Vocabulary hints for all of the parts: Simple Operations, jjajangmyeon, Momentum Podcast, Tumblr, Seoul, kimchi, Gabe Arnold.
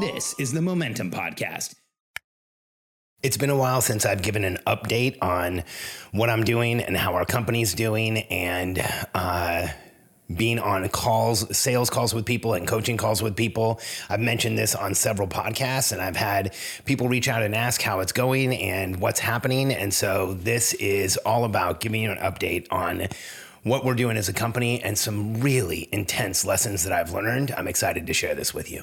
This is the Momentum Podcast. It's been a while since I've given an update on what I'm doing and how our company's doing, and being on calls, sales calls with people and coaching calls with people. I've mentioned this on several podcasts, and I've had people reach out and ask how it's going and what's happening. And so this is all about giving you an update on what we're doing as a company and some really intense lessons that I've learned. I'm excited to share this with you.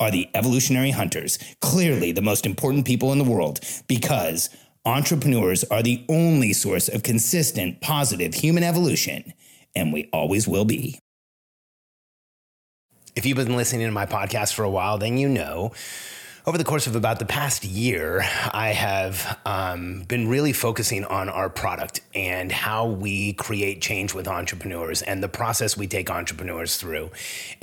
are the evolutionary hunters, clearly the most important people in the world, because entrepreneurs are the only source of consistent, positive human evolution, and we always will be. If you've been listening to my podcast for a while, then you know over the course of about the past year, I have been really focusing on our product and how we create change with entrepreneurs and the process we take entrepreneurs through.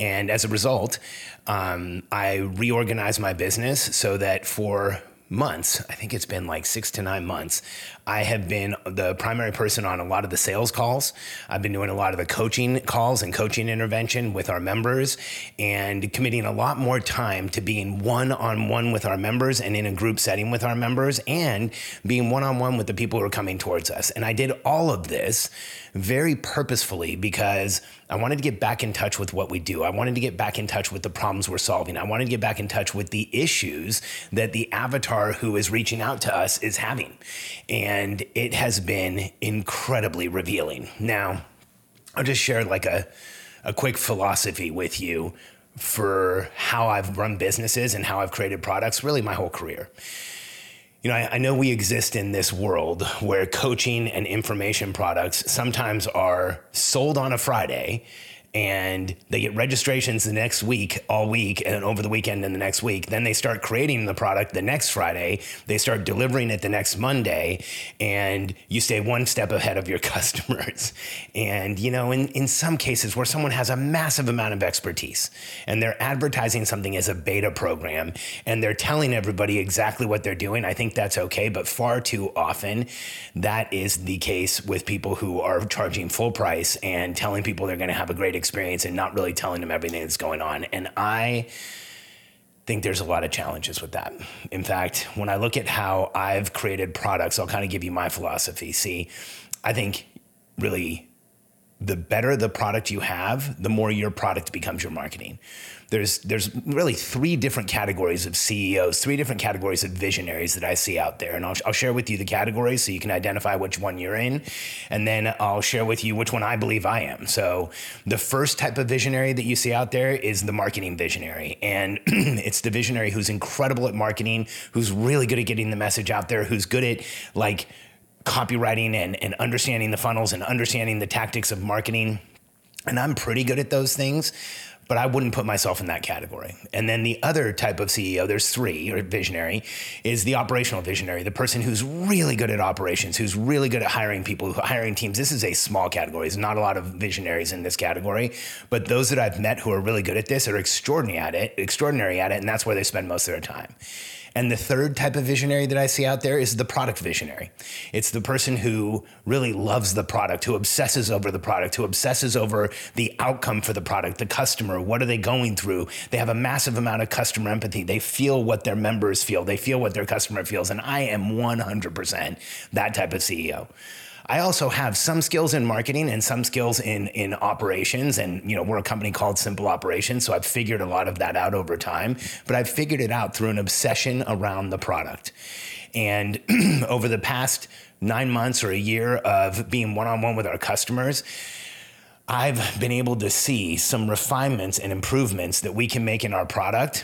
And as a result, I reorganized my business so that for months, I think it's been like 6 to 9 months, I have been the primary person on a lot of the sales calls. I've been doing a lot of the coaching calls and coaching intervention with our members, and committing a lot more time to being one-on-one with our members and in a group setting with our members, and being one-on-one with the people who are coming towards us. And I did all of this very purposefully because I wanted to get back in touch with what we do. I wanted to get back in touch with the problems we're solving. I wanted to get back in touch with the issues that the avatar who is reaching out to us is having. And it has been incredibly revealing. Now, I'll just share like a quick philosophy with you for how I've run businesses and how I've created products, really my whole career. You know, I know we exist in this world where coaching and information products sometimes are sold on a Friday, and they get registrations the next week, all week, and over the weekend and the next week. Then they start creating the product the next Friday. They start delivering it the next Monday, and you stay one step ahead of your customers. And, you know, in some cases where someone has a massive amount of expertise and they're advertising something as a beta program and they're telling everybody exactly what they're doing, I think that's okay. But far too often, that is the case with people who are charging full price and telling people they're going to have a great experience and not really telling them everything that's going on. And I think there's a lot of challenges with that. In fact, when I look at how I've created products, I'll kind of give you my philosophy. See, I think really the better the product you have, the more your product becomes your marketing. There's really three different categories of CEOs, three different categories of visionaries that I see out there. And I'll share with you the categories so you can identify which one you're in. And then I'll share with you which one I believe I am. So the first type of visionary that you see out there is the marketing visionary. And it's the visionary who's incredible at marketing, who's really good at getting the message out there, who's good at like copywriting and understanding the funnels and understanding the tactics of marketing. And I'm pretty good at those things, but I wouldn't put myself in that category. And then the other type of CEO, there's three, or visionary, is the operational visionary, the person who's really good at operations, who's really good at hiring people, hiring teams. This is a small category. There's not a lot of visionaries in this category, but those that I've met who are really good at this are extraordinary at it, and that's where they spend most of their time. And the third type of visionary that I see out there is the product visionary. It's the person who really loves the product, who obsesses over the product, who obsesses over the outcome for the product, the customer. What are they going through? They have a massive amount of customer empathy. They feel what their members feel. They feel what their customer feels. And I am 100% that type of CEO. I also have some skills in marketing and some skills in operations. And, you know, we're a company called Simple Operations. So I've figured a lot of that out over time, but I've figured it out through an obsession around the product. And over the past 9 months or a year of being one-on-one with our customers, I've been able to see some refinements and improvements that we can make in our product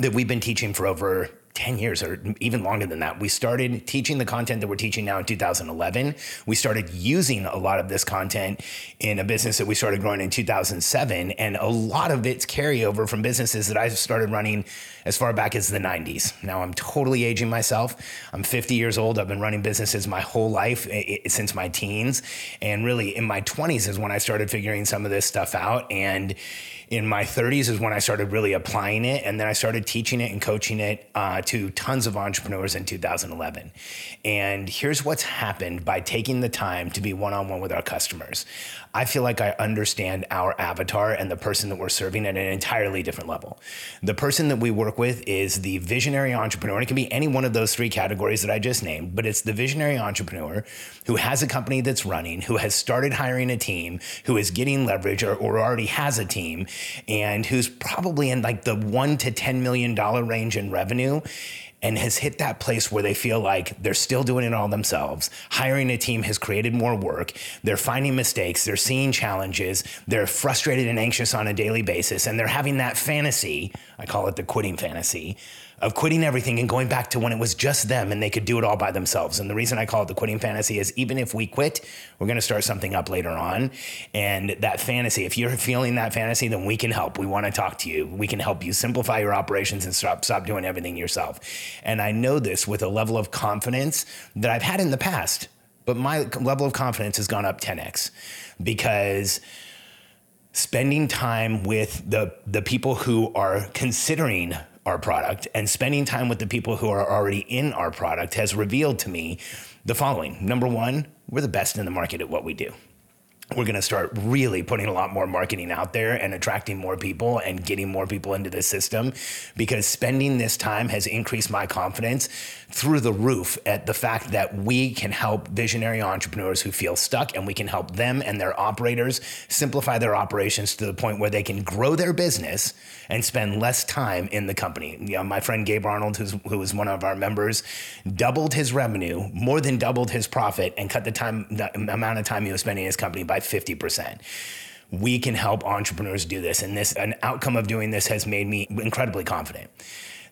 that we've been teaching for over 10 years or even longer than that. We started teaching the content that we're teaching now in 2011. We started using a lot of this content in a business that we started growing in 2007. And a lot of it's carryover from businesses that I started running as far back as the 90s. Now I'm totally aging myself. I'm 50 years old. I've been running businesses my whole life since my teens. And really in my 20s is when I started figuring some of this stuff out. And in my 30s is when I started really applying it. And then I started teaching it and coaching it to tons of entrepreneurs in 2011. And here's what's happened by taking the time to be one-on-one with our customers. I feel like I understand our avatar and the person that we're serving at an entirely different level. The person that we work with is the visionary entrepreneur. And it can be any one of those three categories that I just named, but it's the visionary entrepreneur who has a company that's running, who has started hiring a team, who is getting leverage or already has a team, and who's probably in like the $1 to $10 million range in revenue and has hit that place where they feel like they're still doing it all themselves. Hiring a team has created more work. They're finding mistakes. They're seeing challenges. They're frustrated and anxious on a daily basis. And they're having that fantasy, I call it the quitting fantasy, of quitting everything and going back to when it was just them and they could do it all by themselves. And the reason I call it the quitting fantasy is even if we quit, we're going to start something up later on. And that fantasy, if you're feeling that fantasy, then we can help. We want to talk to you. We can help you simplify your operations and stop doing everything yourself. And I know this with a level of confidence that I've had in the past, but my level of confidence has gone up 10x because spending time with the people who are considering our product and spending time with the people who are already in our product has revealed to me the following. Number one, we're the best in the market at what we do. We're going to start really putting a lot more marketing out there and attracting more people and getting more people into this system because spending this time has increased my confidence through the roof at the fact that we can help visionary entrepreneurs who feel stuck and we can help them and their operators simplify their operations to the point where they can grow their business and spend less time in the company. You know, my friend Gabe Arnold, who is one of our members, doubled his revenue, more than doubled his profit, and cut the amount of time he was spending in his company by 50%. We can help entrepreneurs do this. And an outcome of doing this has made me incredibly confident.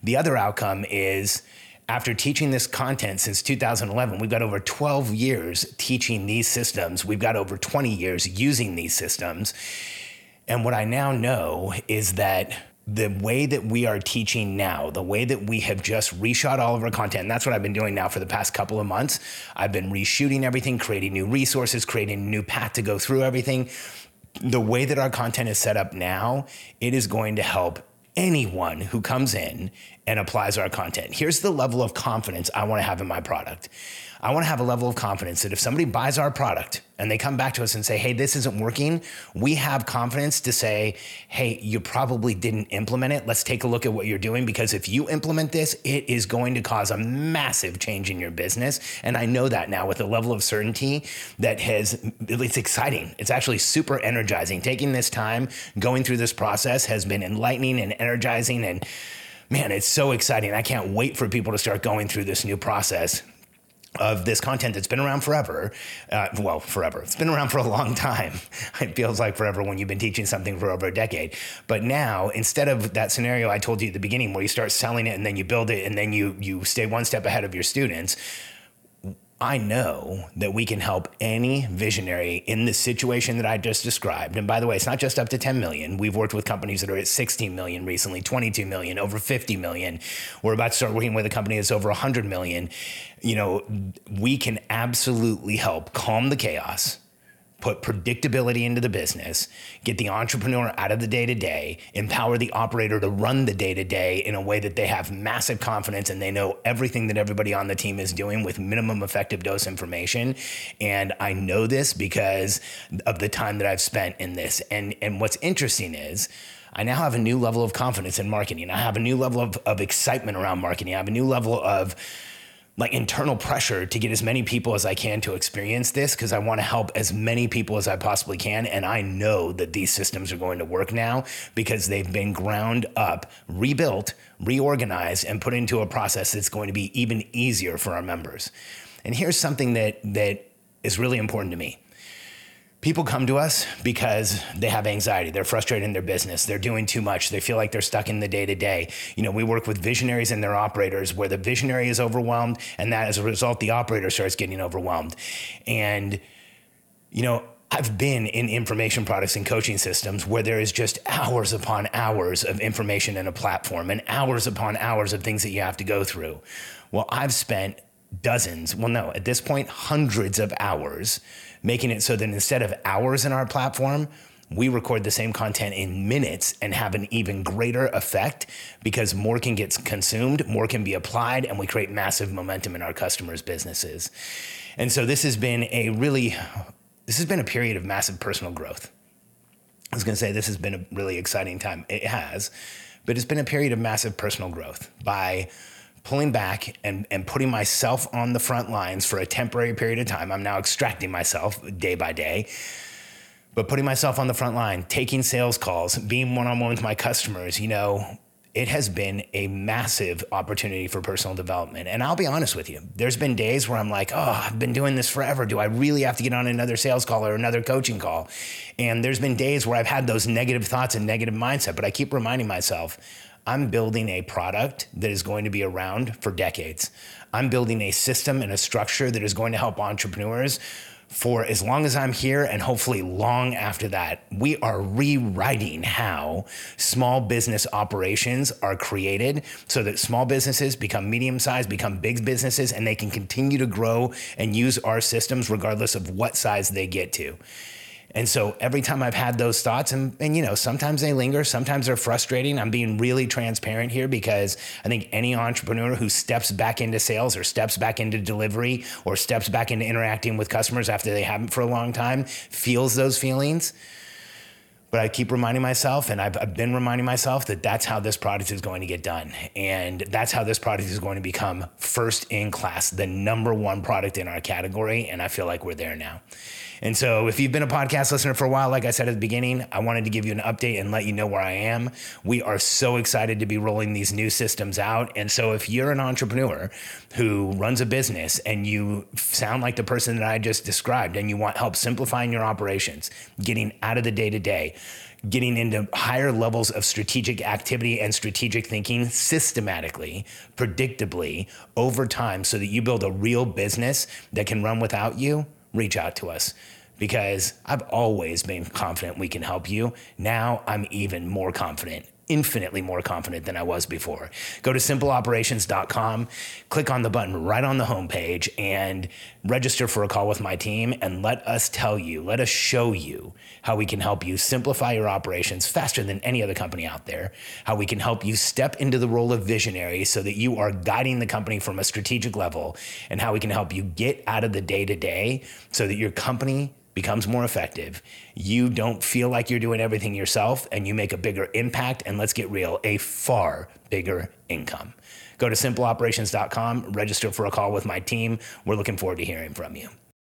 The other outcome is after teaching this content since 2011, we've got over 12 years teaching these systems. We've got over 20 years using these systems. And what I now know is that the way that we are teaching now, the way that we have just reshot all of our content, and that's what I've been doing now for the past couple of months. I've been reshooting everything, creating new resources, creating a new path to go through everything. The way that our content is set up now, it is going to help anyone who comes in and applies our content. Here's the level of confidence I want to have in my product. I want to have a level of confidence that if somebody buys our product and they come back to us and say, hey, this isn't working, we have confidence to say, hey, you probably didn't implement it. Let's take a look at what you're doing, because if you implement this, it is going to cause a massive change in your business. And I know that now with a level of certainty that it's exciting. It's actually super energizing. Taking this time, going through this process has been enlightening and energizing, and man, it's so exciting. I can't wait for people to start going through this new process of this content that's been around forever. Forever. It's been around for a long time. It feels like forever when you've been teaching something for over a decade. But now, instead of that scenario I told you at the beginning where you start selling it and then you build it and then you stay one step ahead of your students, I know that we can help any visionary in the situation that I just described. And by the way, it's not just up to 10 million. We've worked with companies that are at 16 million recently, 22 million, over 50 million. We're about to start working with a company that's over 100 million. You know, we can absolutely help calm the chaos, put predictability into the business, get the entrepreneur out of the day-to-day, empower the operator to run the day-to-day in a way that they have massive confidence and they know everything that everybody on the team is doing with minimum effective dose information. And I know this because of the time that I've spent in this. And what's interesting is I now have a new level of confidence in marketing. I have a new level of excitement around marketing. I have a new level of like internal pressure to get as many people as I can to experience this, because I want to help as many people as I possibly can. And I know that these systems are going to work now because they've been ground up, rebuilt, reorganized, and put into a process that's going to be even easier for our members. And here's something that is really important to me. People come to us because they have anxiety. They're frustrated in their business. They're doing too much. They feel like they're stuck in the day-to-day. You know, we work with visionaries and their operators, where the visionary is overwhelmed, and that as a result, the operator starts getting overwhelmed. And, you know, I've been in information products and coaching systems where there is just hours upon hours of information in a platform and hours upon hours of things that you have to go through. Well, I've spent hundreds of hours making it so that instead of hours in our platform, we record the same content in minutes and have an even greater effect, because more can get consumed, more can be applied, and we create massive momentum in our customers' businesses. And so this has been a period of massive personal growth. I was going to say this has been a really exciting time. It has, but it's been a period of massive personal growth by pulling back and putting myself on the front lines for a temporary period of time. I'm now extracting myself day by day, but putting myself on the front line, taking sales calls, being one-on-one with my customers, you know, it has been a massive opportunity for personal development. And I'll be honest with you, there's been days where I'm like, oh, I've been doing this forever. Do I really have to get on another sales call or another coaching call? And there's been days where I've had those negative thoughts and negative mindset, but I keep reminding myself, I'm building a product that is going to be around for decades. I'm building a system and a structure that is going to help entrepreneurs for as long as I'm here, and hopefully long after that. We are rewriting how small business operations are created so that small businesses become medium-sized, become big businesses, and they can continue to grow and use our systems regardless of what size they get to. And so every time I've had those thoughts, and you know, sometimes they linger, sometimes they're frustrating. I'm being really transparent here, because I think any entrepreneur who steps back into sales or steps back into delivery or steps back into interacting with customers after they haven't for a long time feels those feelings. But I keep reminding myself, and I've been reminding myself, that that's how this product is going to get done. And that's how this product is going to become first in class, the number one product in our category. And I feel like we're there now. And so if you've been a podcast listener for a while, like I said at the beginning, I wanted to give you an update and let you know where I am. We are so excited to be rolling these new systems out. And so if you're an entrepreneur who runs a business and you sound like the person that I just described, and you want help simplifying your operations, getting out of the day-to-day, getting into higher levels of strategic activity and strategic thinking systematically, predictably, over time, so that you build a real business that can run without you, reach out to us, because I've always been confident we can help you. Now I'm even more confident, infinitely more confident than I was before. Go to simpleoperations.com, click on the button right on the homepage, and register for a call with my team, and let us show you how we can help you simplify your operations faster than any other company out there, how we can help you step into the role of visionary so that you are guiding the company from a strategic level, and how we can help you get out of the day-to-day so that your company becomes more effective. You don't feel like you're doing everything yourself, and you make a bigger impact, and let's get real, a far bigger income. Go to simpleoperations.com, register for a call with my team. We're looking forward to hearing from you.